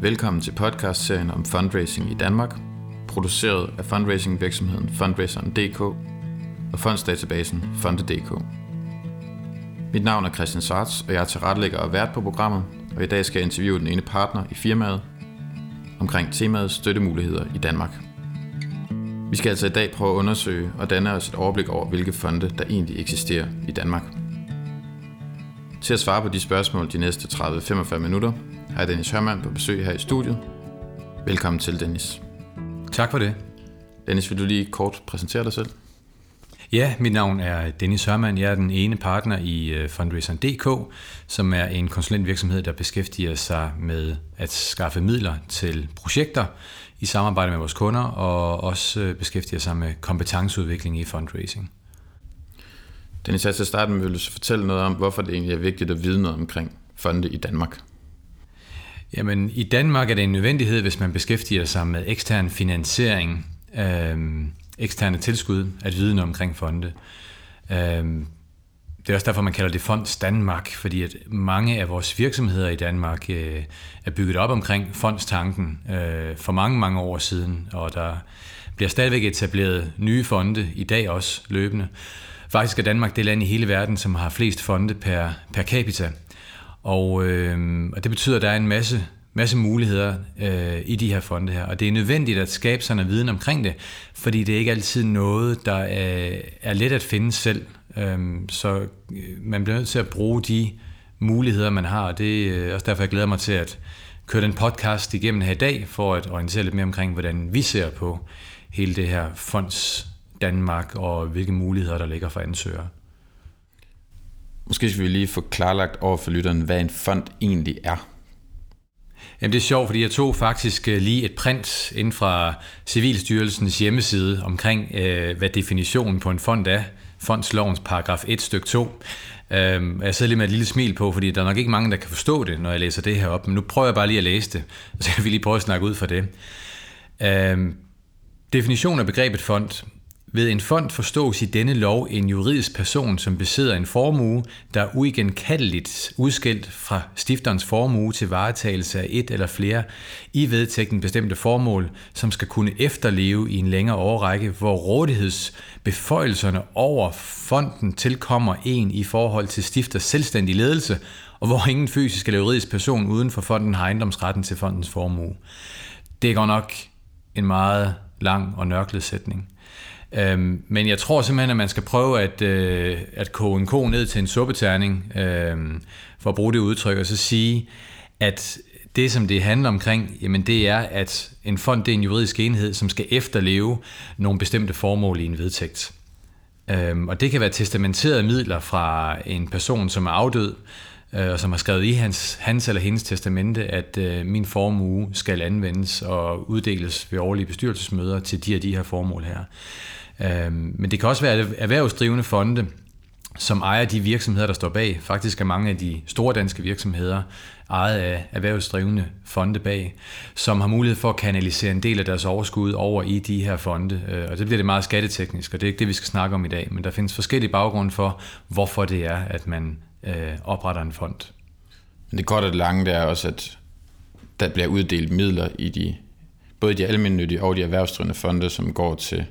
Velkommen til podcastserien om fundraising i Danmark, produceret af fundraisingvirksomheden Fundraiser.dk og fondsdatabasen Fonde.dk. Mit navn er Christian Sartz, og jeg er tilrettelægger og vært på programmet, og i dag skal jeg interviewe den ene partner i firmaet omkring temaet støttemuligheder i Danmark. Vi skal altså i dag prøve at undersøge og danne os et overblik over, hvilke fonde, der egentlig eksisterer i Danmark. Til at svare på de spørgsmål de næste 30-45 minutter, har jeg Dennis Hørmann på besøg her i studiet. Velkommen til, Dennis. Tak for det. Dennis, vil du lige kort præsentere dig selv? Ja, mit navn er Dennis Hørmann. Jeg er den ene partner i Fundraiser.dk, som er en konsulentvirksomhed, der beskæftiger sig med at skaffe midler til projekter i samarbejde med vores kunder, og også beskæftiger sig med kompetenceudvikling i fundraising. Dennis, til at starte med, vil du så fortælle noget om, hvorfor det egentlig er vigtigt at vide noget omkring fonde i Danmark? Jamen, i Danmark er det en nødvendighed, hvis man beskæftiger sig med ekstern finansiering, eksterne tilskud, at vide noget omkring fonde. Det er også derfor, man kalder det Fonds Danmark, fordi at mange af vores virksomheder i Danmark er bygget op omkring fondstanken for mange år siden, og der bliver stadigvæk etableret nye fonde i dag også løbende. Faktisk er Danmark det land i hele verden, som har flest fonde per capita. Og det betyder, at der er en masse muligheder i de her fonde her. Og det er nødvendigt at skabe sådan en viden omkring det, fordi det er ikke altid noget, der er let at finde selv. Så man bliver nødt til at bruge de muligheder, man har. Og det er også derfor, jeg glæder mig til at køre den podcast igennem her i dag, for at orientere lidt mere omkring, hvordan vi ser på hele det her Fonds Danmark, og hvilke muligheder, der ligger for ansøgere. Måske skal vi lige få klarlagt over for lytteren, hvad en fond egentlig er. Jamen det er sjovt, fordi jeg tog faktisk lige et print ind fra Civilstyrelsens hjemmeside omkring, hvad definitionen på en fond er. Fondslovens paragraf 1 stykke 2. Jeg sidder lige med et lille smil på, fordi der er nok ikke mange, der kan forstå det, når jeg læser det her op. Men nu prøver jeg bare lige at læse det, så jeg vil lige prøve at snakke ud fra det. Definition af begrebet fond. Ved en fond forstås i denne lov en juridisk person, som besidder en formue, der er uigenkaldeligt udskilt fra stifterens formue til varetagelse af et eller flere i vedtægten bestemte formål, som skal kunne efterleve i en længere årrække, hvor rådighedsbeføjelserne over fonden tilkommer en i forhold til stifters selvstændig ledelse, og hvor ingen fysisk eller juridisk person uden for fonden har ejendomsretten til fondens formue. Det er godt nok en meget lang og nørklet sætning. Men jeg tror simpelthen, at man skal prøve at koge en ko ned til en suppeterning, for at bruge det udtryk, og så sige, at det, som det handler omkring, jamen det er, at en fond det er en juridisk enhed, som skal efterleve nogle bestemte formål i en vedtægt. Og det kan være testamenterede midler fra en person, som er afdød, og som har skrevet i hans eller hendes testamente, at min formue skal anvendes og uddeles ved årlige bestyrelsesmøder til de og de her formål her. Men det kan også være erhvervsdrivende fonde, som ejer de virksomheder, der står bag. Faktisk er mange af de store danske virksomheder ejet af erhvervsdrivende fonde bag, som har mulighed for at kanalisere en del af deres overskud over i de her fonde. Og det bliver det meget skatteteknisk, og det er ikke det, vi skal snakke om i dag. Men der findes forskellige baggrunde for, hvorfor det er, at man opretter en fond. Men det korte og det lange, det er også, at der bliver uddelt midler i både de almennyttige og de erhvervsdrivende fonde, som går til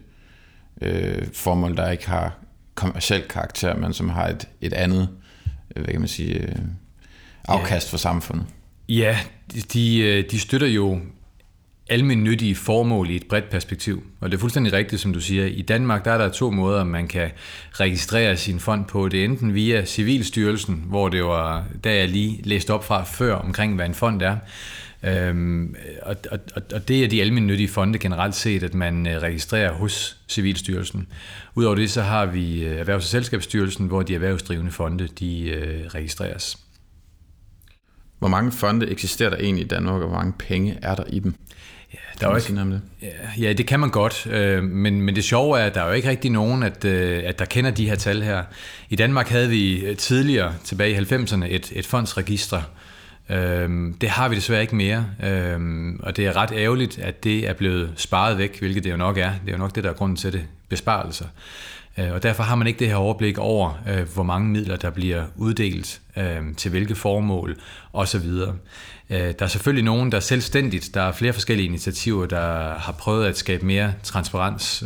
formål, der ikke har kommerciel karakter, men som har et andet, hvad kan man sige, afkast for samfundet. Ja, de støtter jo almennyttige formål i et bredt perspektiv. Og det er fuldstændig rigtigt, som du siger. I Danmark der er der to måder, man kan registrere sin fond på. Det er enten via Civilstyrelsen, hvor det var, der jeg lige læste op fra før omkring, hvad en fond er. Og det er de almennyttige fonde generelt set, at man registrerer hos Civilstyrelsen. Udover det, så har vi Erhvervs- og Selskabsstyrelsen, hvor de erhvervsdrivende fonde, de registreres. Hvor mange fonde eksisterer der egentlig i Danmark, og hvor mange penge er der i dem? Der er jo ikke, ja, det kan man godt, men det sjove er, at der er jo ikke rigtig nogen, at der kender de her tal her. I Danmark havde vi tidligere, tilbage i 90'erne, et fondsregister. Det har vi desværre ikke mere, og det er ret ærgerligt, at det er blevet sparet væk, hvilket det jo nok er. Det er jo nok det, der er grunden til det, besparelser. Og derfor har man ikke det her overblik over, hvor mange midler, der bliver uddelt til hvilke formål osv. Der er selvfølgelig nogen, der er selvstændigt. Der er flere forskellige initiativer, der har prøvet at skabe mere transparens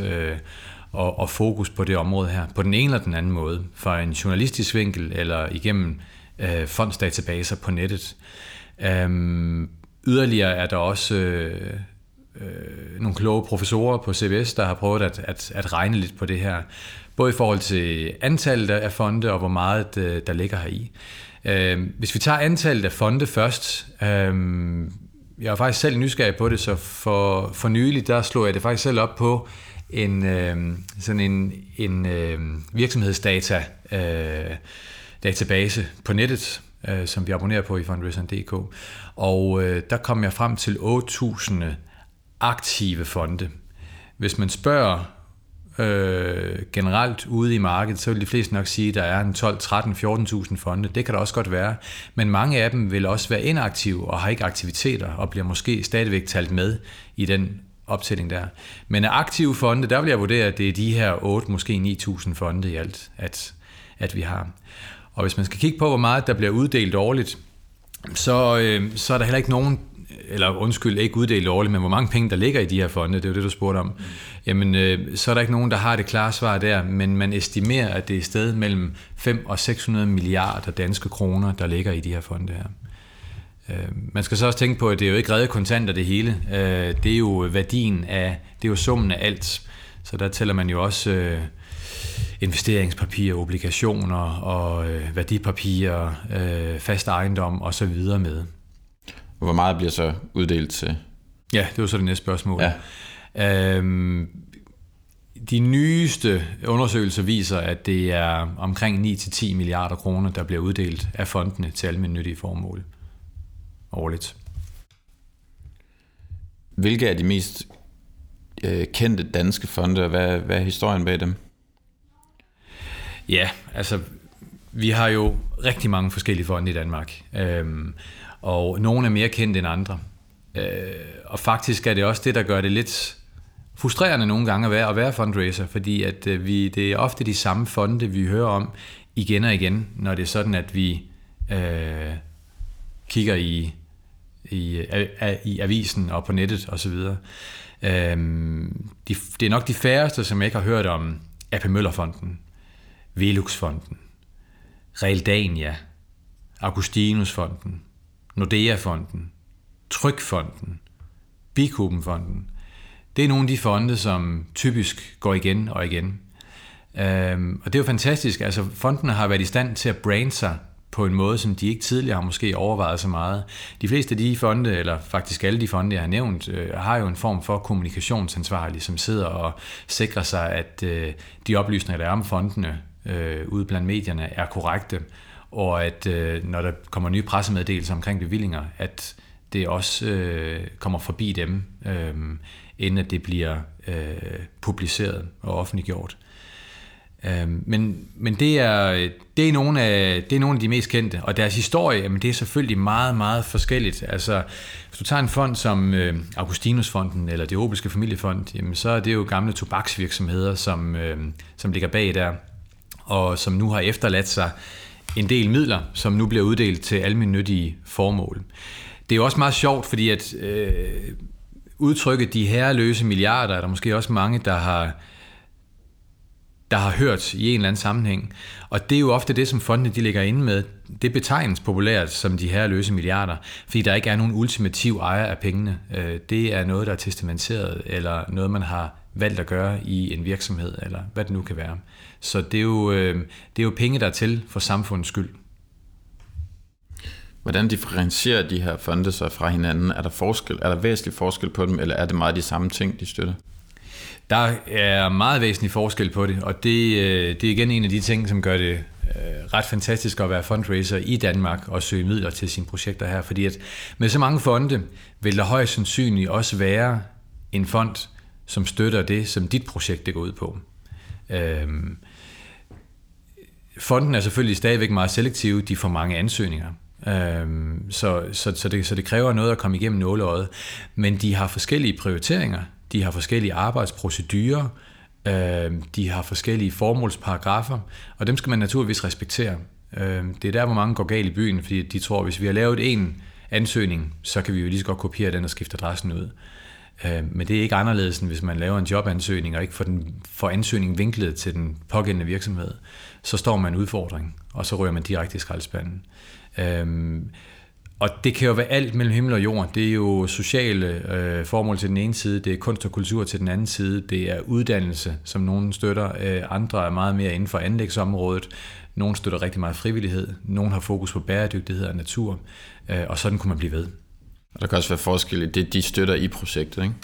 og fokus på det område her, på den ene eller den anden måde, fra en journalistisk vinkel eller igennem fondsdatabaser på nettet. Yderligere er der også nogle kloge professorer på CBS, der har prøvet at regne lidt på det her, både i forhold til antallet af fonde og hvor meget der ligger heri. Hvis vi tager antallet af fonde først, jeg er faktisk selv nysgerrig på det, så for nylig der slog jeg det faktisk selv op på en virksomhedsdata database på nettet, som vi abonnerer på i Fondraiser.dk, og der kom jeg frem til 8.000 aktive fonde. Hvis man spørger generelt ude i markedet, så vil de fleste nok sige, at der er en 12, 13, 14.000 fonde. Det kan der også godt være. Men mange af dem vil også være inaktive og har ikke aktiviteter og bliver måske stadigvæk talt med i den optælling der. Men af aktive fonde, der vil jeg vurdere, at det er de her 8, måske 9.000 fonde i alt, at vi har. Og hvis man skal kigge på, hvor meget der bliver uddelt årligt, så er der heller ikke nogen, ikke uddelt årligt, men hvor mange penge, der ligger i de her fonde, det er jo det, du spurgte om. Jamen, så er der ikke nogen, der har det klare svar der, men man estimerer, at det er et sted mellem 5 og 600 milliarder danske kroner, der ligger i de her fonde her. Man skal så også tænke på, at det er jo ikke redde kontanter det hele. Det er jo værdien af, det er jo summen af alt. Så der tæller man jo også investeringspapirer, obligationer og værdipapirer, fast ejendom og så videre med. Hvor meget bliver så uddelt til? Ja, det var så det næste spørgsmål. Ja. De nyeste undersøgelser viser, at det er omkring 9-10 milliarder kroner, der bliver uddelt af fondene til almennyttige formål årligt. Hvilke er de mest kendte danske fonde, og hvad er historien bag dem? Ja, altså vi har jo rigtig mange forskellige fonde i Danmark, og nogle er mere kendte end andre. Og faktisk er det også det, der gør det lidt frustrerende nogle gange at være fundraiser, fordi at det er ofte de samme fonde, vi hører om igen og igen, når det er sådan, at vi kigger i avisen og på nettet osv. Det er nok de færreste, som ikke har hørt om AP Møller-fonden, Veluxfonden, Realdania, Augustinusfonden, Nordea-fonden, TrygFonden, Bikubenfonden. Det er nogle af de fonde, som typisk går igen og igen. Og det er jo fantastisk. Altså, fondene har været i stand til at brande sig på en måde, som de ikke tidligere har måske overvejet så meget. De fleste af de fonde, eller faktisk alle de fonde, jeg har nævnt, har jo en form for kommunikationsansvarlig, som sidder og sikrer sig, at de oplysninger, der er om fondene ude blandt medierne, er korrekte, og at når der kommer nye pressemeddelelser omkring bevillinger, at det også kommer forbi dem, inden at det bliver publiceret og offentliggjort. Men det er nogle af de mest kendte, og deres historie, jamen, det er selvfølgelig meget, meget forskelligt. Altså, hvis du tager en fond som Augustinusfonden eller Det Obelske Familiefond, jamen, så er det jo gamle tobaksvirksomheder, som ligger bag der, og som nu har efterladt sig en del midler, som nu bliver uddelt til almennyttige formål. Det er jo også meget sjovt, fordi at udtrykket de herreløse milliarder, er der måske også mange, der har hørt i en eller anden sammenhæng. Og det er jo ofte det, som fondene de ligger inde med. Det betegnes populært som de herreløse milliarder, fordi der ikke er nogen ultimativ ejer af pengene. Det er noget, der er testamenteret, eller noget, man har valgt at gøre i en virksomhed, eller hvad det nu kan være. Så det er jo penge, der er til for samfundets skyld. Hvordan differentierer de her fonde sig fra hinanden? Er der forskel? Er der væsentlig forskel på dem, eller er det meget de samme ting, de støtter? Der er meget væsentlig forskel på det, og det er igen en af de ting, som gør det ret fantastisk at være fundraiser i Danmark og søge midler til sine projekter her, fordi at med så mange fonde vil der højst sandsynligt også være en fond, som støtter det, som dit projekt det går ud på. Fonden er selvfølgelig stadigvæk meget selektive, de får mange ansøgninger. Så det kræver noget at komme igennem nåleøjet, men de har forskellige prioriteringer, de har forskellige arbejdsprocedurer, De har forskellige formålsparagraffer, og dem skal man naturligvis respektere. Det er der, hvor mange går galt i byen, fordi de tror, at hvis vi har lavet en ansøgning, så kan vi jo lige så godt kopiere den og skifte adressen ud. Men det er ikke anderledes, end hvis man laver en jobansøgning og ikke får ansøgningen vinklet til den pågældende virksomhed. Så står man en udfordring, og så rører man direkte i skraldespanden. Og det kan jo være alt mellem himmel og jord. Det er jo sociale formål til den ene side, det er kunst og kultur til den anden side, det er uddannelse, som nogen støtter, andre er meget mere inden for anlægsområdet, nogen støtter rigtig meget frivillighed, nogen har fokus på bæredygtighed og natur, og sådan kunne man blive ved. Og der kan også være forskel i det, de støtter i projektet, ikke?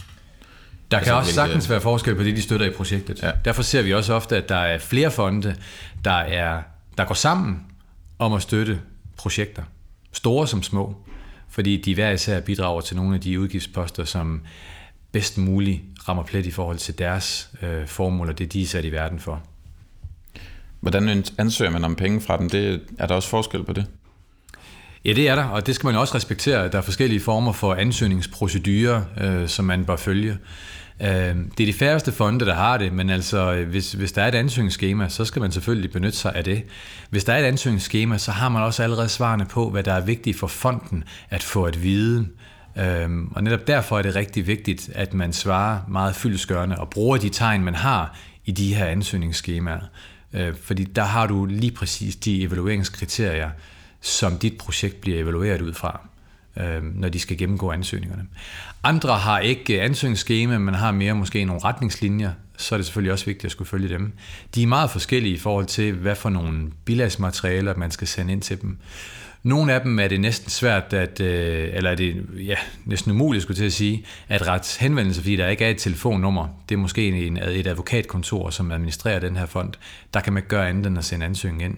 Der kan også sagtens være forskel på det, de støtter i projektet. Ja. Derfor ser vi også ofte, at der er flere fonde, der går sammen om at støtte projekter. Store som små, fordi de hver især bidrager til nogle af de udgiftsposter, som bedst muligt rammer plet i forhold til deres formål og det, de er sat i verden for. Hvordan ansøger man om penge fra dem? Er der også forskel på det? Ja, det er der, og det skal man også respektere. Der er forskellige former for ansøgningsprocedurer, som man bør følge. Det er de færreste fonde, der har det, men altså, hvis der er et ansøgningsskema, så skal man selvfølgelig benytte sig af det. Hvis der er et ansøgningsskema, så har man også allerede svarene på, hvad der er vigtigt for fonden at få at vide. Og netop derfor er det rigtig vigtigt, at man svarer meget fyldestgørende og bruger de tegn, man har i de her ansøgningsskemaer. Fordi der har du lige præcis de evalueringskriterier, som dit projekt bliver evalueret ud fra, når de skal gennemgå ansøgningerne. Andre har ikke ansøgningsskema, men har mere måske nogle retningslinjer, så er det selvfølgelig også vigtigt at skulle følge dem. De er meget forskellige i forhold til, hvad for nogle bilagsmaterialer man skal sende ind til dem. Nogle af dem er det næsten svært, næsten umuligt skulle til at sige, at rette henvendelse, fordi der ikke er et telefonnummer. Det er måske et advokatkontor, som administrerer den her fond. Der kan man ikke gøre andet end at sende ansøgningen ind.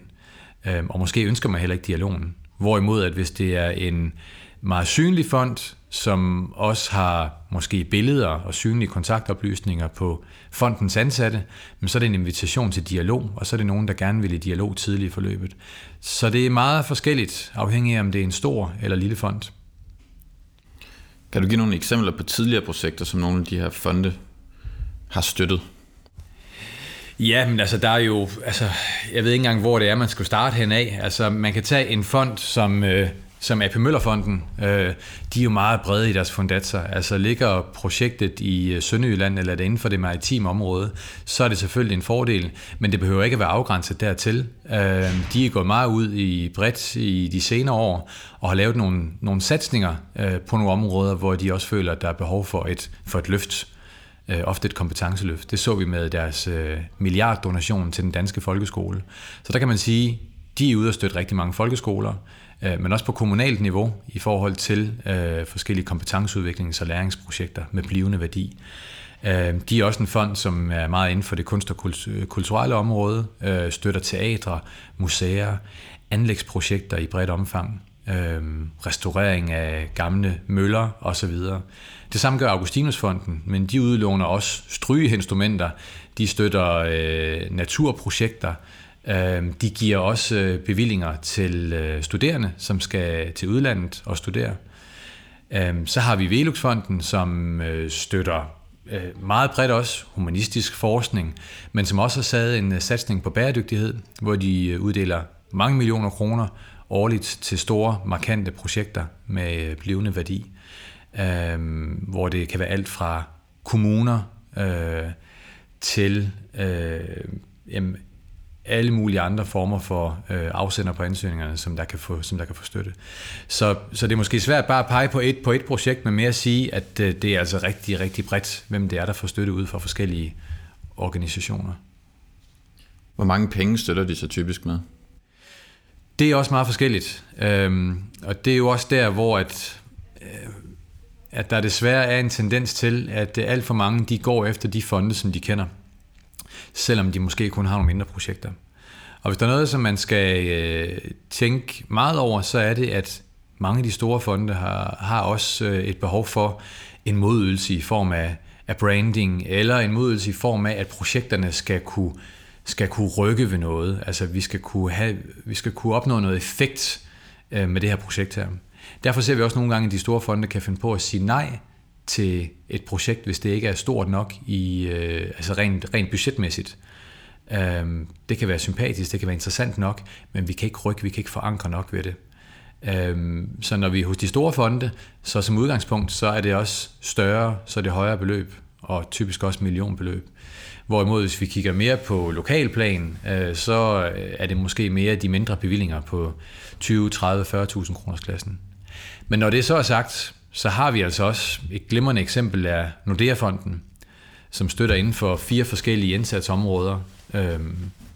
Og måske ønsker man heller ikke dialogen. Hvorimod, at hvis det er en meget synlig fond, som også har måske billeder og synlige kontaktoplysninger på fondens ansatte, men så er det en invitation til dialog, og så er det nogen, der gerne vil i dialog tidligt i forløbet. Så det er meget forskelligt, afhængig af om det er en stor eller lille fond. Kan du give nogle eksempler på tidligere projekter, som nogle af de her fonde har støttet? Ja, men altså der er jo, jeg ved ikke engang, hvor det er, man skulle starte henad. Altså man kan tage en fond som AP Møller-fonden. De er jo meget brede i deres fundatser. Altså ligger projektet i Sønderjylland, eller er det inden for det maritime område, så er det selvfølgelig en fordel, men det behøver ikke at være afgrænset dertil. De er gået meget ud i bredt i de senere år, og har lavet nogle satsninger på nogle områder, hvor de også føler, at der er behov for et løft. Ofte et kompetenceløft. Det så vi med deres milliarddonation til den danske folkeskole. Så der kan man sige, de er ude og støtte rigtig mange folkeskoler, men også på kommunalt niveau i forhold til forskellige kompetenceudviklings- og læringsprojekter med blivende værdi. De er også en fond, som er meget inden for det kunst- og kulturelle område, støtter teatre, museer, anlægsprojekter i bredt omfang, restaurering af gamle møller osv. Det samme gør Augustinusfonden, men de udlåner også strygeinstrumenter, de støtter naturprojekter, de giver også bevillinger til studerende, som skal til udlandet og studere. Så har vi Veluxfonden, som støtter meget bredt også humanistisk forskning, men som også har sat en satsning på bæredygtighed, hvor de uddeler mange millioner kroner årligt til store, markante projekter med blivende værdi. Hvor det kan være alt fra kommuner til alle mulige andre former for afsender på ansøgningerne, som der kan få støtte. Så det er måske svært bare at pege på et projekt, men mere at sige, at det er altså rigtig, rigtig bredt, hvem det er, der får støtte ud fra forskellige organisationer. Hvor mange penge støtter de så typisk med? Det er også meget forskelligt, og det er jo også der, hvor at der desværre er en tendens til, at alt for mange de går efter de fonde, som de kender, selvom de måske kun har nogle mindre projekter. Og hvis der er noget, som man skal tænke meget over, så er det, at mange af de store fonde har også et behov for en modydelse i form af branding, eller en modydelse i form af, at projekterne skal kunne rykke ved noget. Altså vi skal kunne opnå noget effekt med det her projekt her. Derfor ser vi også nogle gange, at de store fonde kan finde på at sige nej til et projekt, hvis det ikke er stort nok i altså rent budgetmæssigt. Det kan være sympatisk, det kan være interessant nok, men vi kan ikke rykke, vi kan ikke forankre nok ved det. Så når vi er hos de store fonde, så som udgangspunkt, så er det også større, så er det højere beløb, og typisk også millionbeløb. Hvorimod hvis vi kigger mere på lokalplan, så er det måske mere de mindre bevillinger på 20, 30, 40.000 kroners klassen. Men når det så er sagt, så har vi altså også et glimrende eksempel af Nordea-fonden, som støtter inden for 4 forskellige indsatsområder,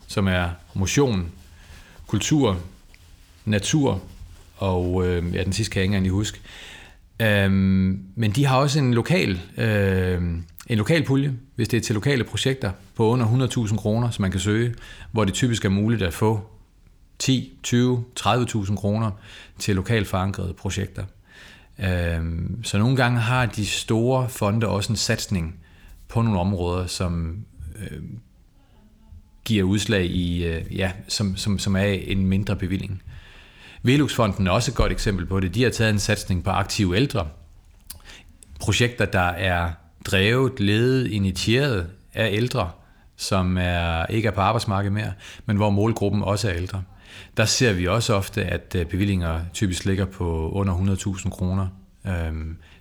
som er motion, kultur, natur og den sidste kan jeg ikke engang huske. Men de har også en lokal pulje, hvis det er til lokale projekter på under 100.000 kroner, som man kan søge, hvor det typisk er muligt at få 10, 20, 30.000 kroner til lokalt forankrede projekter. Så nogle gange har de store fonde også en satsning på nogle områder, som giver udslag i, som er en mindre bevilling. Veluxfonden er også et godt eksempel på det. De har taget en satsning på aktive ældre. Projekter, der er drevet, ledet, initieret af ældre, som ikke er på arbejdsmarkedet mere, men hvor målgruppen også er ældre. Der ser vi også ofte, at bevillinger typisk ligger på under 100.000 kroner,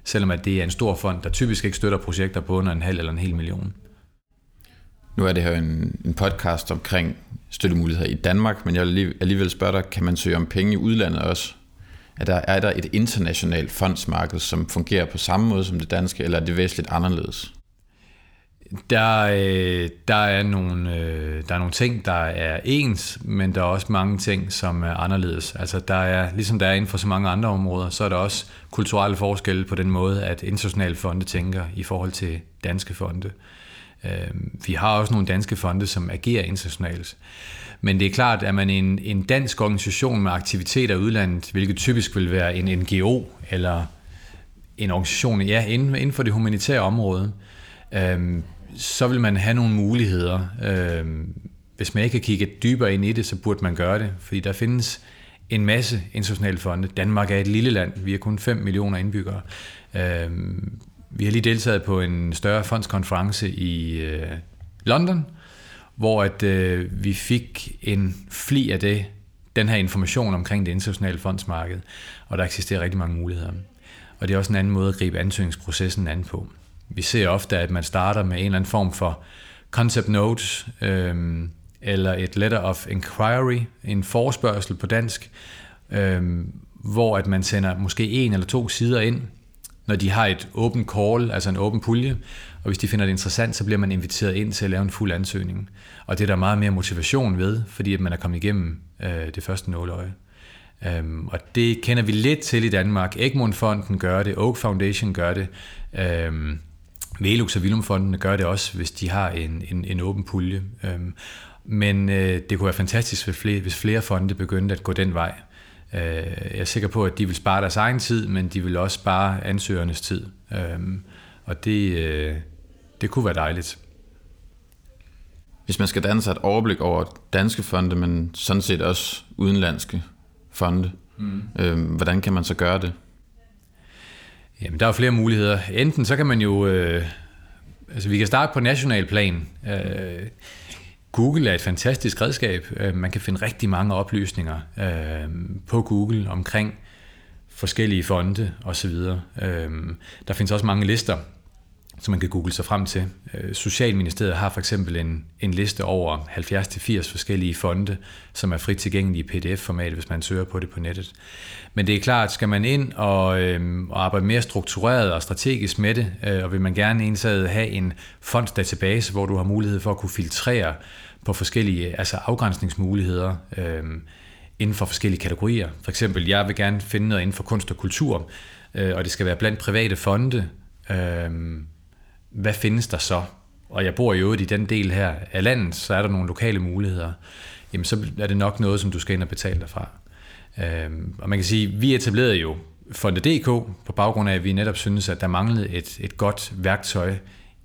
selvom at det er en stor fond, der typisk ikke støtter projekter på under en halv eller en hel million. Nu er det her en podcast omkring støttemuligheder i Danmark, men jeg vil alligevel spørge dig, kan man søge om penge i udlandet også? Er der et internationalt fondsmarked, som fungerer på samme måde som det danske, eller er det væsentligt anderledes? Der er nogle ting, der er ens, men der er også mange ting, som er anderledes. Altså ligesom der er inden for så mange andre områder, så er der også kulturelle forskelle på den måde, at internationale fonde tænker i forhold til danske fonde. Vi har også nogle danske fonde, som agerer internationalt. Men det er klart, at man er en dansk organisation med aktiviteter i udlandet, hvilket typisk vil være en NGO eller en organisation inden for det humanitære område, så vil man have nogle muligheder. Hvis man ikke kan kigge dybere ind i det, så burde man gøre det, fordi der findes en masse internationale fonde. Danmark er et lille land, vi har kun 5 millioner indbyggere. Vi har lige deltaget på en større fondskonference i London, hvor at vi fik en fli af den her information omkring det internationale fondsmarked, og der eksisterer rigtig mange muligheder. Og det er også en anden måde at gribe ansøgningsprocessen an på. Vi ser ofte, at man starter med en eller anden form for concept notes, eller et letter of inquiry, en forespørgsel på dansk, hvor at man sender måske 1 eller 2 sider ind, når de har et open call, altså en åben pulje, og hvis de finder det interessant, så bliver man inviteret ind til at lave en fuld ansøgning. Og det er der meget mere motivation ved, fordi at man er kommet igennem det første nåløje. Og det kender vi lidt til i Danmark. Egmontfonden gør det, Oak Foundation gør det, Velux og Villum Fondene gør det også, hvis de har en åben pulje. Men det kunne være fantastisk, hvis flere fonde begyndte at gå den vej. Jeg er sikker på, at de vil spare deres egen tid, men de vil også spare ansøgernes tid. Og det kunne være dejligt. Hvis man skal danne sig et overblik over danske fonde, men sådan set også udenlandske fonde, hvordan kan man så gøre det? Jamen, der er flere muligheder. Enten så kan man jo... vi kan starte på national plan. Google er et fantastisk redskab. Man kan finde rigtig mange oplysninger på Google omkring forskellige fonde osv. Der findes også mange lister, som man kan google sig frem til. Socialministeriet har for eksempel en liste over 70-80 forskellige fonde, som er frit tilgængelige i PDF-format, hvis man søger på det på nettet. Men det er klart, skal man ind og arbejde mere struktureret og strategisk med det, og vil man gerne ensat have en fondsdatabase, hvor du har mulighed for at kunne filtrere på forskellige afgrænsningsmuligheder inden for forskellige kategorier. For eksempel, jeg vil gerne finde noget inden for kunst og kultur, og det skal være blandt private fonde. Hvad findes der så? Og jeg bor i øvrigt i den del her af landet, så er der nogle lokale muligheder. Jamen, så er det nok noget, som du skal ind og betale dig fra. Og man kan sige, vi etablerede jo Fonde.dk på baggrund af, at vi netop synes, at der manglede et godt værktøj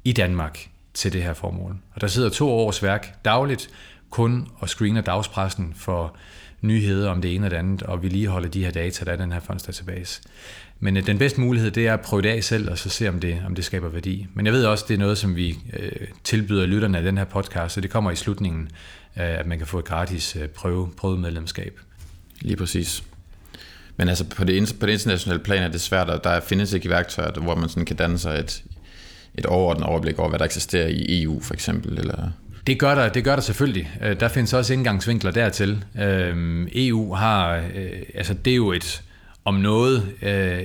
i Danmark til det her formål. Og der sidder 2 års værk dagligt kun og screener dagspressen for nyheder om det ene og det andet, og vedligeholde de her data, der er den her fondsdatabase. Men den bedste mulighed, det er at prøve det af selv, og så se, om det skaber værdi. Men jeg ved også, det er noget, som vi tilbyder lytterne af den her podcast, så det kommer i slutningen, at man kan få et gratis prøvemedlemskab. Lige præcis. Men altså på det internationale plan er det svært, og der findes ikke værktøjer, hvor man sådan kan danne sig et overordnet overblik over, hvad der eksisterer i EU for eksempel, eller... Det gør der selvfølgelig. Der findes også indgangsvinkler dertil. EU har, altså det er jo et, om noget,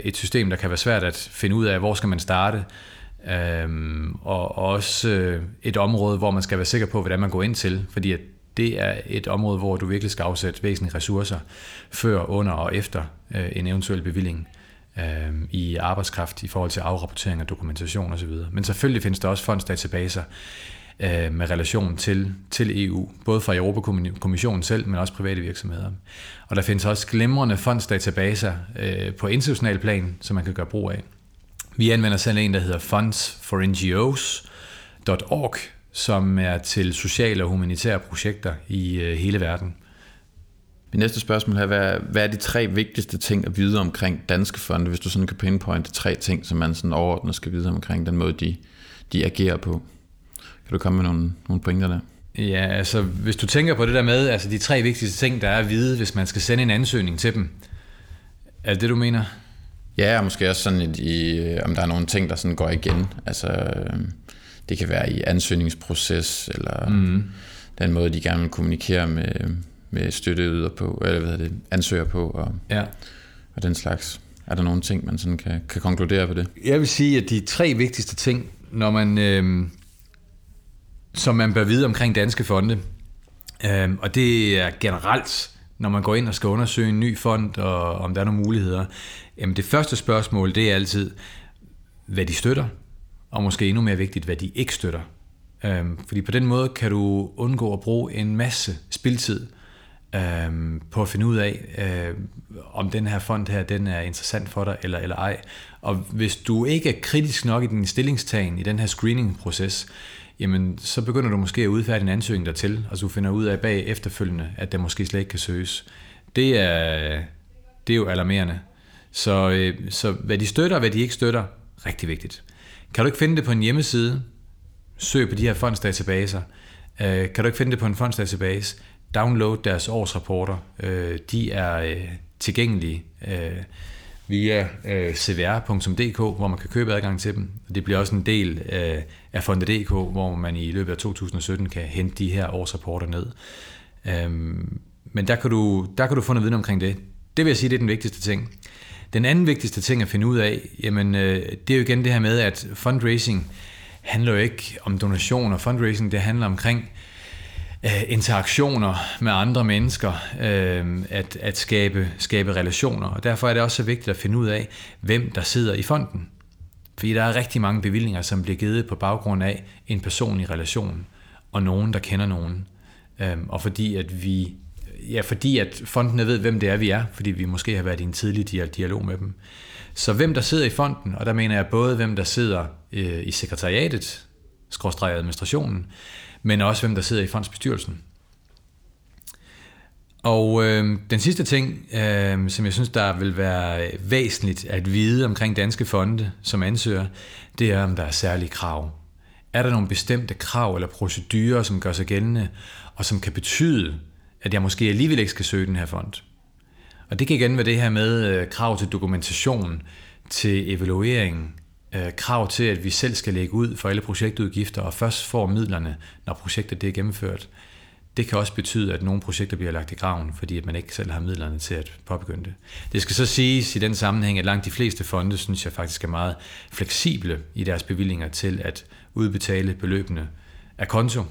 et system, der kan være svært at finde ud af, hvor skal man starte, og også et område, hvor man skal være sikker på, hvordan man går ind til, fordi at det er et område, hvor du virkelig skal afsætte væsentlige ressourcer før, under og efter en eventuel bevilling i arbejdskraft i forhold til afrapportering og dokumentation osv. Men selvfølgelig findes der også fondsdatabaser med relation til EU, både fra Europakommissionen selv, men også private virksomheder. Og der findes også glimrende fondsdatabaser på international plan, som man kan gøre brug af. Vi anvender selv en, der hedder FundsForNGOs.org, som er til sociale og humanitære projekter i hele verden. Mit næste spørgsmål her, hvad er de tre vigtigste ting at vide omkring danske fonde, hvis du sådan kan pinpointe tre ting, som man sådan overordnet skal vide omkring den måde, de agerer på? Kan du komme med nogle pointer der? Ja, altså hvis du tænker på det der med, altså de tre vigtigste ting, der er at vide, hvis man skal sende en ansøgning til dem, er det du mener? Ja, og måske også sådan, om der er nogle ting, der sådan går igen, altså... Det kan være i ansøgningsproces, eller den måde, de gerne vil kommunikere med støtteyder på, eller ansøger på, og den slags. Er der nogle ting, man sådan kan konkludere på det? Jeg vil sige, at de tre vigtigste ting, når man, som man bør vide omkring danske fonde, og det er generelt, når man går ind og skal undersøge en ny fond, og om der er nogle muligheder. Jamen, det første spørgsmål, det er altid, hvad de støtter. Og måske endnu mere vigtigt, hvad de ikke støtter. Fordi på den måde kan du undgå at bruge en masse spildtid på at finde ud af, om den her fond her, den er interessant for dig eller ej. Og hvis du ikke er kritisk nok i din stillingstagen i den her screening-proces, jamen så begynder du måske at udfærdige en ansøgning dertil, og så finder ud af bag efterfølgende, at den måske slet ikke kan søges. Det er jo alarmerende. Så hvad de støtter og hvad de ikke støtter, rigtig vigtigt. Kan du ikke finde det på en hjemmeside, søg på de her fondsdatabaser. Kan du ikke finde det på en fondsdatabase, download deres årsrapporter. De er tilgængelige via cvr.dk, hvor man kan købe adgang til dem. Det bliver også en del af Fonde.dk, hvor man i løbet af 2017 kan hente de her årsrapporter ned. Men der kan du få noget viden omkring det. Det vil jeg sige, det er den vigtigste ting. Den anden vigtigste ting at finde ud af, jamen, det er jo igen det her med, at fundraising handler jo ikke om donationer. Fundraising, det handler omkring interaktioner med andre mennesker, at skabe relationer. Og derfor er det også så vigtigt at finde ud af, hvem der sidder i fonden. Fordi der er rigtig mange bevillinger, som bliver givet på baggrund af en personlig relation, og nogen, der kender nogen. Og fordi at vi... Ja, fordi at fondene ved, hvem det er, vi er, fordi vi måske har været i en tidlig dialog med dem. Så hvem der sidder i fonden, og der mener jeg både, hvem der sidder i sekretariatet, / administrationen, men også hvem der sidder i fondsbestyrelsen. Og den sidste ting, som jeg synes, der vil være væsentligt at vide omkring danske fonde som ansøger, det er, om der er særlige krav. Er der nogle bestemte krav eller procedurer, som gør sig gældende, og som kan betyde, at jeg måske alligevel ikke skal søge den her fond. Og det kan igen være det her med krav til dokumentation, til evaluering, krav til, at vi selv skal lægge ud for alle projektudgifter, og først får midlerne, når projektet det er gennemført. Det kan også betyde, at nogle projekter bliver lagt i graven, fordi at man ikke selv har midlerne til at påbegynde det. Det skal så siges i den sammenhæng, at langt de fleste fonde, synes jeg faktisk er meget fleksible i deres bevillinger til at udbetale beløbene af konto,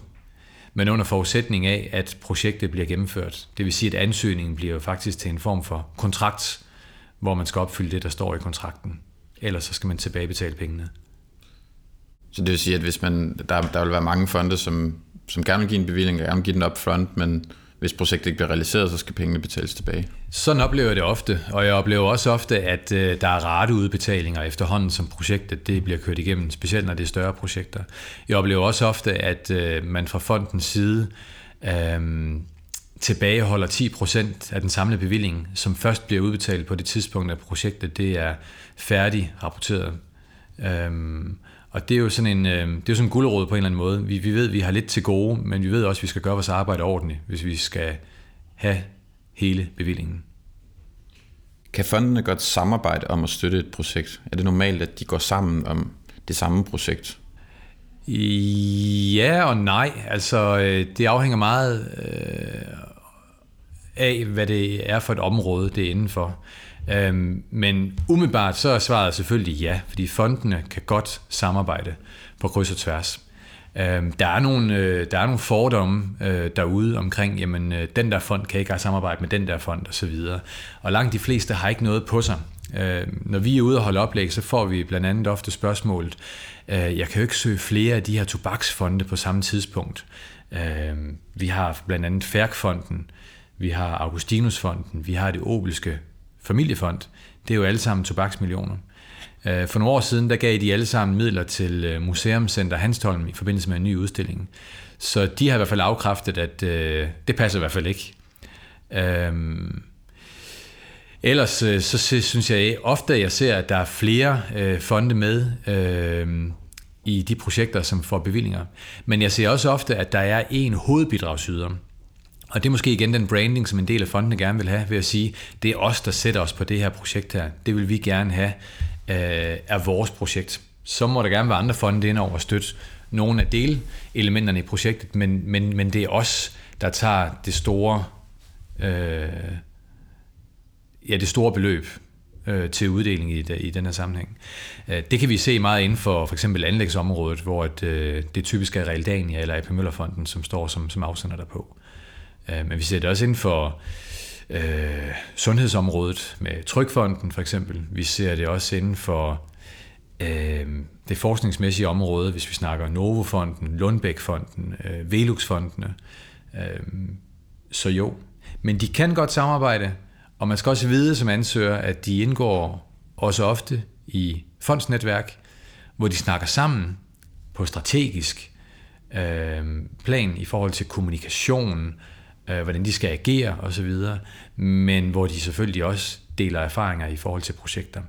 men under forudsætning af, at projektet bliver gennemført. Det vil sige, at ansøgningen bliver jo faktisk til en form for kontrakt, hvor man skal opfylde det, der står i kontrakten. Ellers så skal man tilbagebetale pengene. Så det vil sige, at hvis man, der vil være mange fonde, som gerne vil give en bevilling, og gerne vil give den upfront, men hvis projektet ikke bliver realiseret, så skal pengene betales tilbage. Sådan oplever jeg det ofte, og jeg oplever også ofte, at der er rateudbetalinger efterhånden, som projektet det bliver kørt igennem, specielt når det er større projekter. Jeg oplever også ofte, at man fra fondens side tilbageholder 10% af den samlede bevilling, som først bliver udbetalt på det tidspunkt, at projektet det er færdig rapporteret. Og det er jo sådan en gulerod på en eller anden måde. Vi ved, at vi har lidt til gode, men vi ved også, at vi skal gøre vores arbejde ordentligt, hvis vi skal have hele bevillingen. Kan fondene godt samarbejde om at støtte et projekt? Er det normalt, at de går sammen om det samme projekt? Ja og nej. Altså, det afhænger meget af, hvad det er for et område, det er indenfor. Men umiddelbart så er svaret selvfølgelig ja, fordi fondene kan godt samarbejde på kryds og tværs. Der er nogle fordomme derude omkring, jamen den der fond kan ikke samarbejde med den der fond osv. Og langt de fleste har ikke noget på sig. Når vi er ude og holde oplæg, så får vi blandt andet ofte spørgsmålet, jeg kan jo ikke søge flere af de her tobaksfonde på samme tidspunkt. Vi har blandt andet Færkfonden, vi har Augustinusfonden, vi har Det Obelske Familiefond. Det er jo alle sammen tobaksmillioner. For nogle år siden, der gav de alle sammen midler til Museumcenter Hanstholm i forbindelse med en ny udstilling. Så de har i hvert fald afkræftet, at det passer i hvert fald ikke. Ellers så synes jeg ofte, at jeg ser, at der er flere fonde med i de projekter, som får bevillinger. Men jeg ser også ofte, at der er en hovedbidragsyder. Og det er måske igen den branding, som en del af fondene gerne vil have, ved at sige, det er os, der sætter os på det her projekt her. Det vil vi gerne have af vores projekt. Så må der gerne være andre fonde ind over at støtte nogle af delelementerne i projektet, men det er os, der tager det store, det store beløb til uddeling i den her sammenhæng. Det kan vi se meget inden for f.eks. anlægsområdet, hvor det typisk er Realdania eller AP Møller-fonden, som står som afsender derpå. Men vi ser det også inden for sundhedsområdet med TrygFonden for eksempel. Vi ser det også inden for det forskningsmæssige område, hvis vi snakker Novofonden, Lundbeckfonden, Veluxfondene. Så jo. Men de kan godt samarbejde, og man skal også vide som ansøger, at de indgår også ofte i fondsnetværk, hvor de snakker sammen på strategisk plan i forhold til kommunikation, hvordan de skal agere osv., men hvor de selvfølgelig også deler erfaringer i forhold til projekter.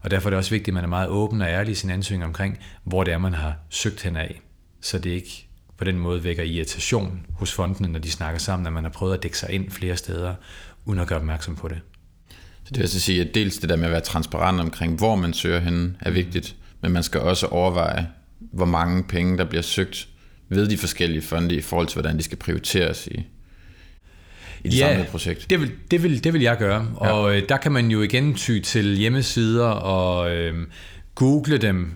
Og derfor er det også vigtigt, at man er meget åben og ærlig i sin ansøgning omkring, hvor det er, man har søgt hen af, så det ikke på den måde vækker irritation hos fondene, når de snakker sammen, at man har prøvet at dække sig ind flere steder, uden at gøre opmærksom på det. Så det vil altså sige, at dels det der med at være transparent omkring, hvor man søger hen, er vigtigt, men man skal også overveje, hvor mange penge, der bliver søgt ved de forskellige fonde i forhold til, hvordan de skal prioriteres i det samlede projekt. Det vil jeg gøre, og der kan man jo igen ty til hjemmesider og google dem,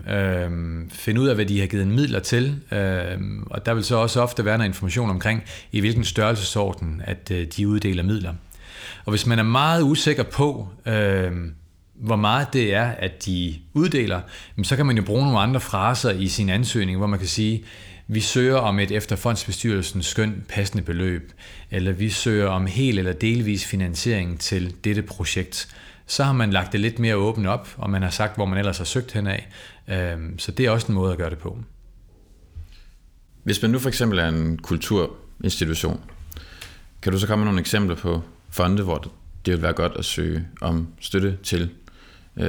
finde ud af, hvad de har givet midler til, og der vil så også ofte være noget information omkring, i hvilken størrelsesorden, at de uddeler midler. Og hvis man er meget usikker på, hvor meget det er, at de uddeler, så kan man jo bruge nogle andre fraser i sin ansøgning, hvor man kan sige, vi søger om et efter fondsbestyrelsens skøn passende beløb, eller vi søger om hel eller delvis finansiering til dette projekt. Så har man lagt det lidt mere åbent op, og man har sagt, hvor man ellers har søgt henad. Så det er også en måde at gøre det på. Hvis man nu for eksempel er en kulturinstitution, kan du så komme med nogle eksempler på fonde, hvor det vil være godt at søge om støtte til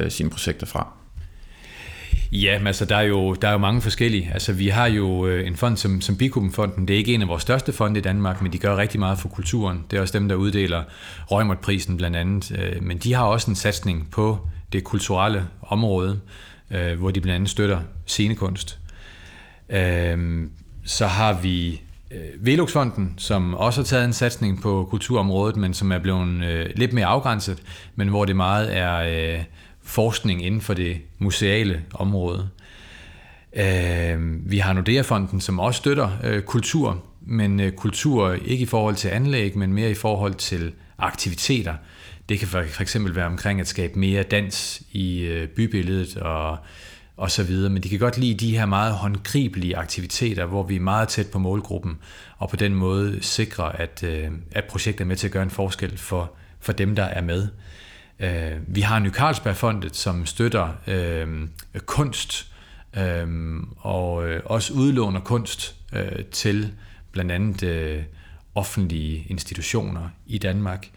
sine projekter fra? Ja, altså der er jo mange forskellige. Altså vi har jo en fond som Bikubenfonden. Det er ikke en af vores største fonde i Danmark, men de gør rigtig meget for kulturen. Det er også dem, der uddeler Reumert-prisen blandt andet. Men de har også en satsning på det kulturelle område, hvor de blandt andet støtter scenekunst. Så har vi Veluxfonden, som også har taget en satsning på kulturområdet, men som er blevet lidt mere afgrænset, men hvor det meget er forskning inden for det museale område. Vi har Nordea-fonden, som også støtter kultur, men kultur ikke i forhold til anlæg, men mere i forhold til aktiviteter. Det kan fx være omkring at skabe mere dans i bybilledet og så videre, men de kan godt lide de her meget håndgribelige aktiviteter, hvor vi er meget tæt på målgruppen, og på den måde sikrer, at projektet er med til at gøre en forskel for dem, der er med. Vi har Ny Carlsberg Fondet, som støtter kunst og også udlåner kunst til blandt andet offentlige institutioner i Danmark.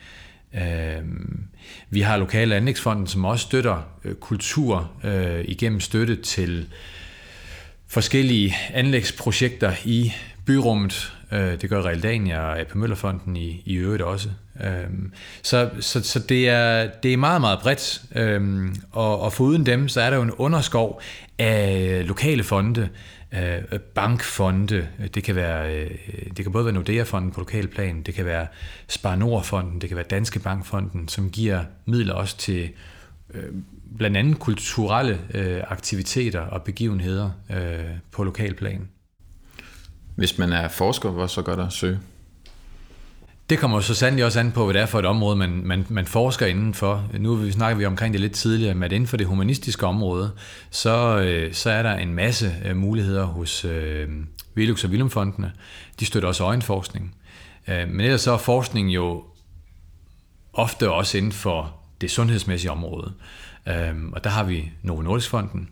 Vi har Lokale Anlægsfonden, som også støtter kultur igennem støtte til forskellige anlægsprojekter i byrummet. Det gør Realdania og AP Møller-fonden i øvrigt også. Så det er meget, meget bredt. Og foruden dem, så er der jo en underskov af lokale fonde, bankfonde. Det kan både være Nordea-fonden på lokalplan, det kan være SparNord-fonden, det kan være Danske Bank-fonden, som giver midler også til blandt andet kulturelle aktiviteter og begivenheder på lokalplan. Hvis man er forsker, hvor så godt at søge? Det kommer så sandelig også an på, hvad det er for et område, man forsker indenfor. Nu snakker vi omkring det lidt tidligere, men inden for det humanistiske område, så er der en masse muligheder hos Velux og Villum Fondene. De støtter også øjenforskning. Men ellers så er forskning jo ofte også inden for det sundhedsmæssige område. Og der har vi Novo Nordisk Fonden,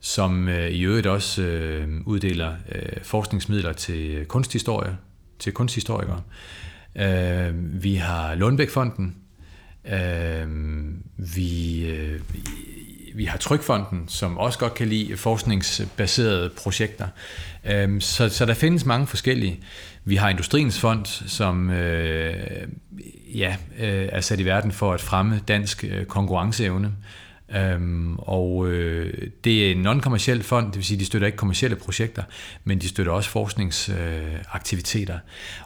som i øvrigt også uddeler forskningsmidler til kunsthistorie, til kunsthistorikere. Vi har Lundbeckfonden. Vi har TrygFonden, som også godt kan lide forskningsbaserede projekter. Så der findes mange forskellige. Vi har Industriens fond, som er sat i verden for at fremme dansk konkurrenceevne. Det er en non-kommerciel fond, det vil sige, de støtter ikke kommercielle projekter, men de støtter også forskningsaktiviteter.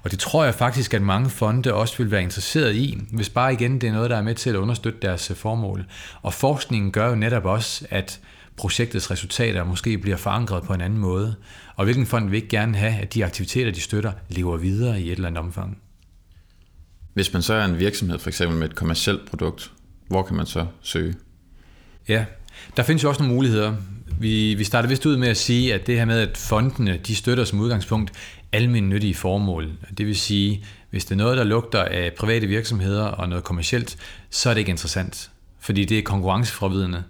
Og det tror jeg faktisk, at mange fonde også vil være interesseret i, hvis bare igen det er noget, der er med til at understøtte deres formål. Og forskningen gør jo netop også, at projektets resultater måske bliver forankret på en anden måde. Og hvilken fond vil ikke gerne have, at de aktiviteter, de støtter, lever videre i et eller andet omfang? Hvis man så er en virksomhed, for eksempel med et kommercielt produkt, hvor kan man så søge? Ja, der findes jo også nogle muligheder. Vi starter vist ud med at sige, at det her med, at fondene de støtter som udgangspunkt almennyttige formål. Det vil sige, hvis det er noget, der lugter af private virksomheder og noget kommercielt, så er det ikke interessant, fordi det er konkurrenceforvridende,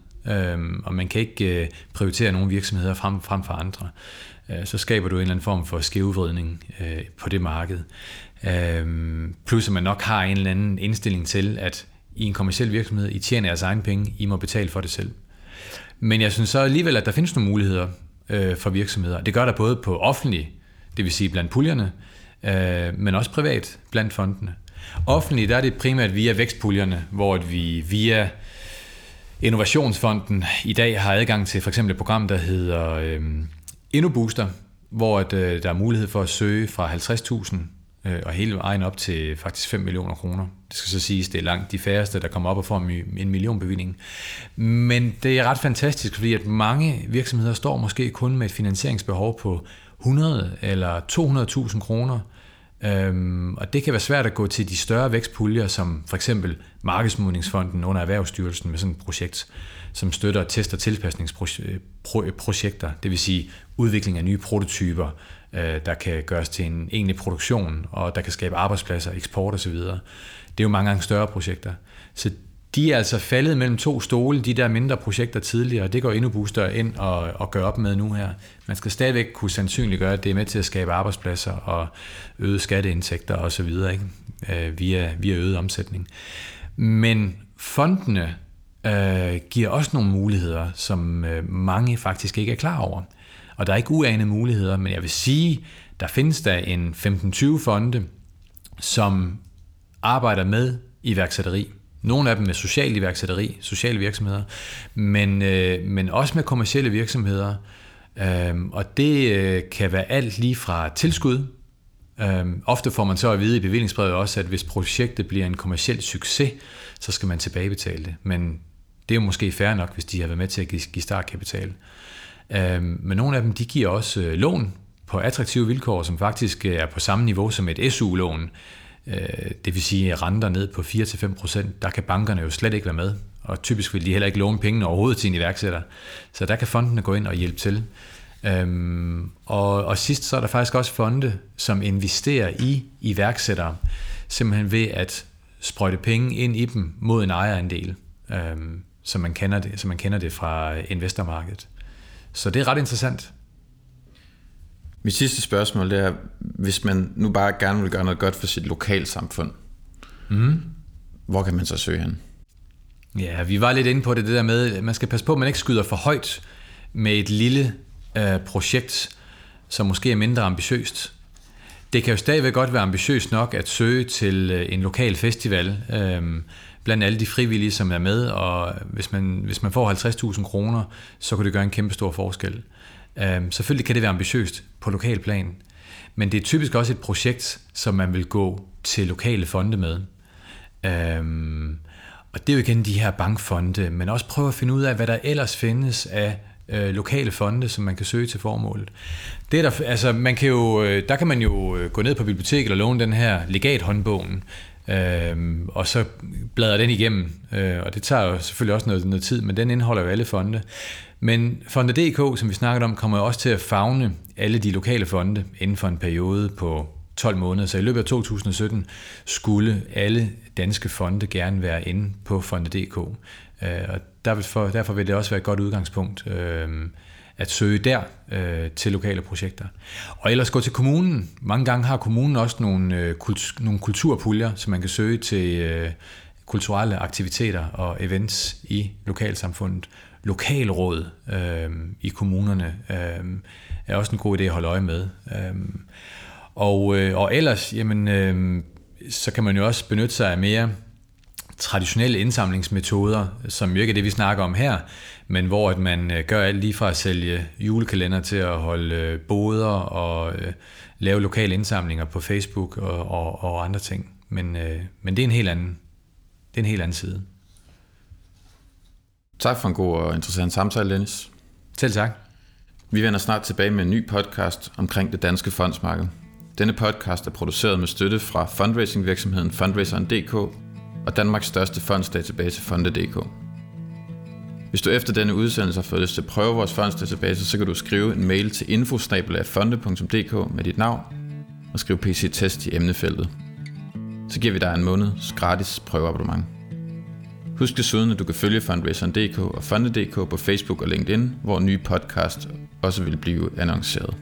og man kan ikke prioritere nogle virksomheder frem for andre. Så skaber du en eller anden form for skævvridning på det marked. Plus at man nok har en eller anden indstilling til, at i en kommerciel virksomhed, I tjener jeres egen penge, I må betale for det selv. Men jeg synes så alligevel, at der findes nogle muligheder for virksomheder. Det gør der både på offentlig, det vil sige blandt puljerne, men også privat blandt fondene. Offentligt der er det primært via vækstpuljerne, hvor vi via Innovationsfonden i dag har adgang til for eksempel et program, der hedder InnoBooster, hvor der er mulighed for at søge fra 50.000 og hele vejen op til faktisk 5 millioner kroner. Det skal så siges, det er langt de færreste, der kommer op og får en millionbevilling. Men det er ret fantastisk, fordi at mange virksomheder står måske kun med et finansieringsbehov på 100 eller 200.000 kroner. Og det kan være svært at gå til de større vækstpuljer, som for eksempel Markedsmodningsfonden under Erhvervsstyrelsen med sådan et projekt, som støtter test- og tilpasningsprojekter, det vil sige udvikling af nye prototyper, der kan gøres til en egentlig produktion, og der kan skabe arbejdspladser, eksport osv. Det er jo mange gange større projekter. Så de er altså faldet mellem to stole, de der mindre projekter tidligere, og det går endnu boosteret ind og gør op med nu her. Man skal stadigvæk kunne sandsynliggøre, at det er med til at skabe arbejdspladser og øge skatteindtægter osv. Via øget omsætning. Men fondene giver også nogle muligheder, som mange faktisk ikke er klar over. Og der er ikke uanede muligheder, men jeg vil sige, der findes der en 15-20 fonde, som arbejder med iværksætteri. Nogle af dem med socialt iværksætteri, sociale virksomheder, men også med kommercielle virksomheder. Og det kan være alt lige fra tilskud. Ofte får man så at vide i bevillingsbrevet også, at hvis projektet bliver en kommerciel succes, så skal man tilbagebetale det. Men det er jo måske fair nok, hvis de har været med til at give startkapital. Men nogle af dem, de giver også lån på attraktive vilkår, som faktisk er på samme niveau som et SU-lån. Det vil sige renter ned på 4-5%. Der kan bankerne jo slet ikke være med, og typisk vil de heller ikke låne pengene overhovedet til en iværksætter. Så der kan fondene gå ind og hjælpe til. Og sidst så er der faktisk også fonde, som investerer i iværksættere, simpelthen ved at sprøjte penge ind i dem mod en ejerandel, som man kender det fra investormarkedet. Så det er ret interessant. Mit sidste spørgsmål er, hvis man nu bare gerne vil gøre noget godt for sit lokalsamfund, hvor kan man så søge hen? Ja, vi var lidt inde på det der med, at man skal passe på, at man ikke skyder for højt med et lille projekt, som måske er mindre ambitiøst. Det kan jo stadigvæk godt være ambitiøst nok at søge til en lokal festival, blandt alle de frivillige, som er med, og hvis man får 50.000 kroner, så kan det gøre en kæmpe stor forskel. Selvfølgelig kan det være ambitiøst på lokal plan, men det er typisk også et projekt, som man vil gå til lokale fonde med. Og det er jo igen de her bankfonde, men også prøve at finde ud af, hvad der ellers findes af lokale fonde, som man kan søge til formålet. Det er der, altså der kan man jo gå ned på biblioteket og låne den her legathåndbogen, og så bladrer den igennem, og det tager jo selvfølgelig også noget tid, men den indeholder jo alle fonde. Men Fonde.dk, som vi snakkede om, kommer jo også til at favne alle de lokale fonde inden for en periode på 12 måneder. Så i løbet af 2017 skulle alle danske fonde gerne være inde på Fonde.dk. Og derfor vil det også være et godt udgangspunkt at søge der til lokale projekter. Og ellers gå til kommunen. Mange gange har kommunen også nogle kulturpuljer, som man kan søge til kulturelle aktiviteter og events i lokalsamfundet. Lokalråd i kommunerne er også en god idé at holde øje med. Og ellers, jamen, så kan man jo også benytte sig af mere traditionelle indsamlingsmetoder, som jo ikke er det, vi snakker om her, men hvor at man gør alt lige fra at sælge julekalender til at holde boder og lave lokale indsamlinger på Facebook og andre ting. Men det er en helt anden side. Tak for en god og interessant samtale, Dennis. Selv tak. Vi vender snart tilbage med en ny podcast omkring det danske fondsmarked. Denne podcast er produceret med støtte fra fundraisingvirksomheden Fundraiser.dk og Danmarks største fondsdatabase Fonde.dk. Hvis du efter denne udsendelse har fået lyst til at prøve vores fondsdatabase, så kan du skrive en mail til info@fonde.dk med dit navn og skrive PC-test i emnefeltet. Så giver vi dig en måneds gratis prøveabonnement. Husk desuden, at du kan følge Fundraiser.dk og Fonde.dk på Facebook og LinkedIn, hvor nye podcast også vil blive annonceret.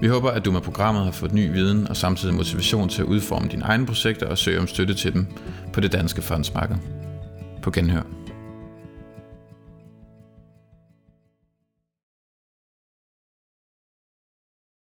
Vi håber, at du med programmet har fået ny viden og samtidig motivation til at udforme dine egne projekter og søge om støtte til dem på det danske fondsmarked. På genhør.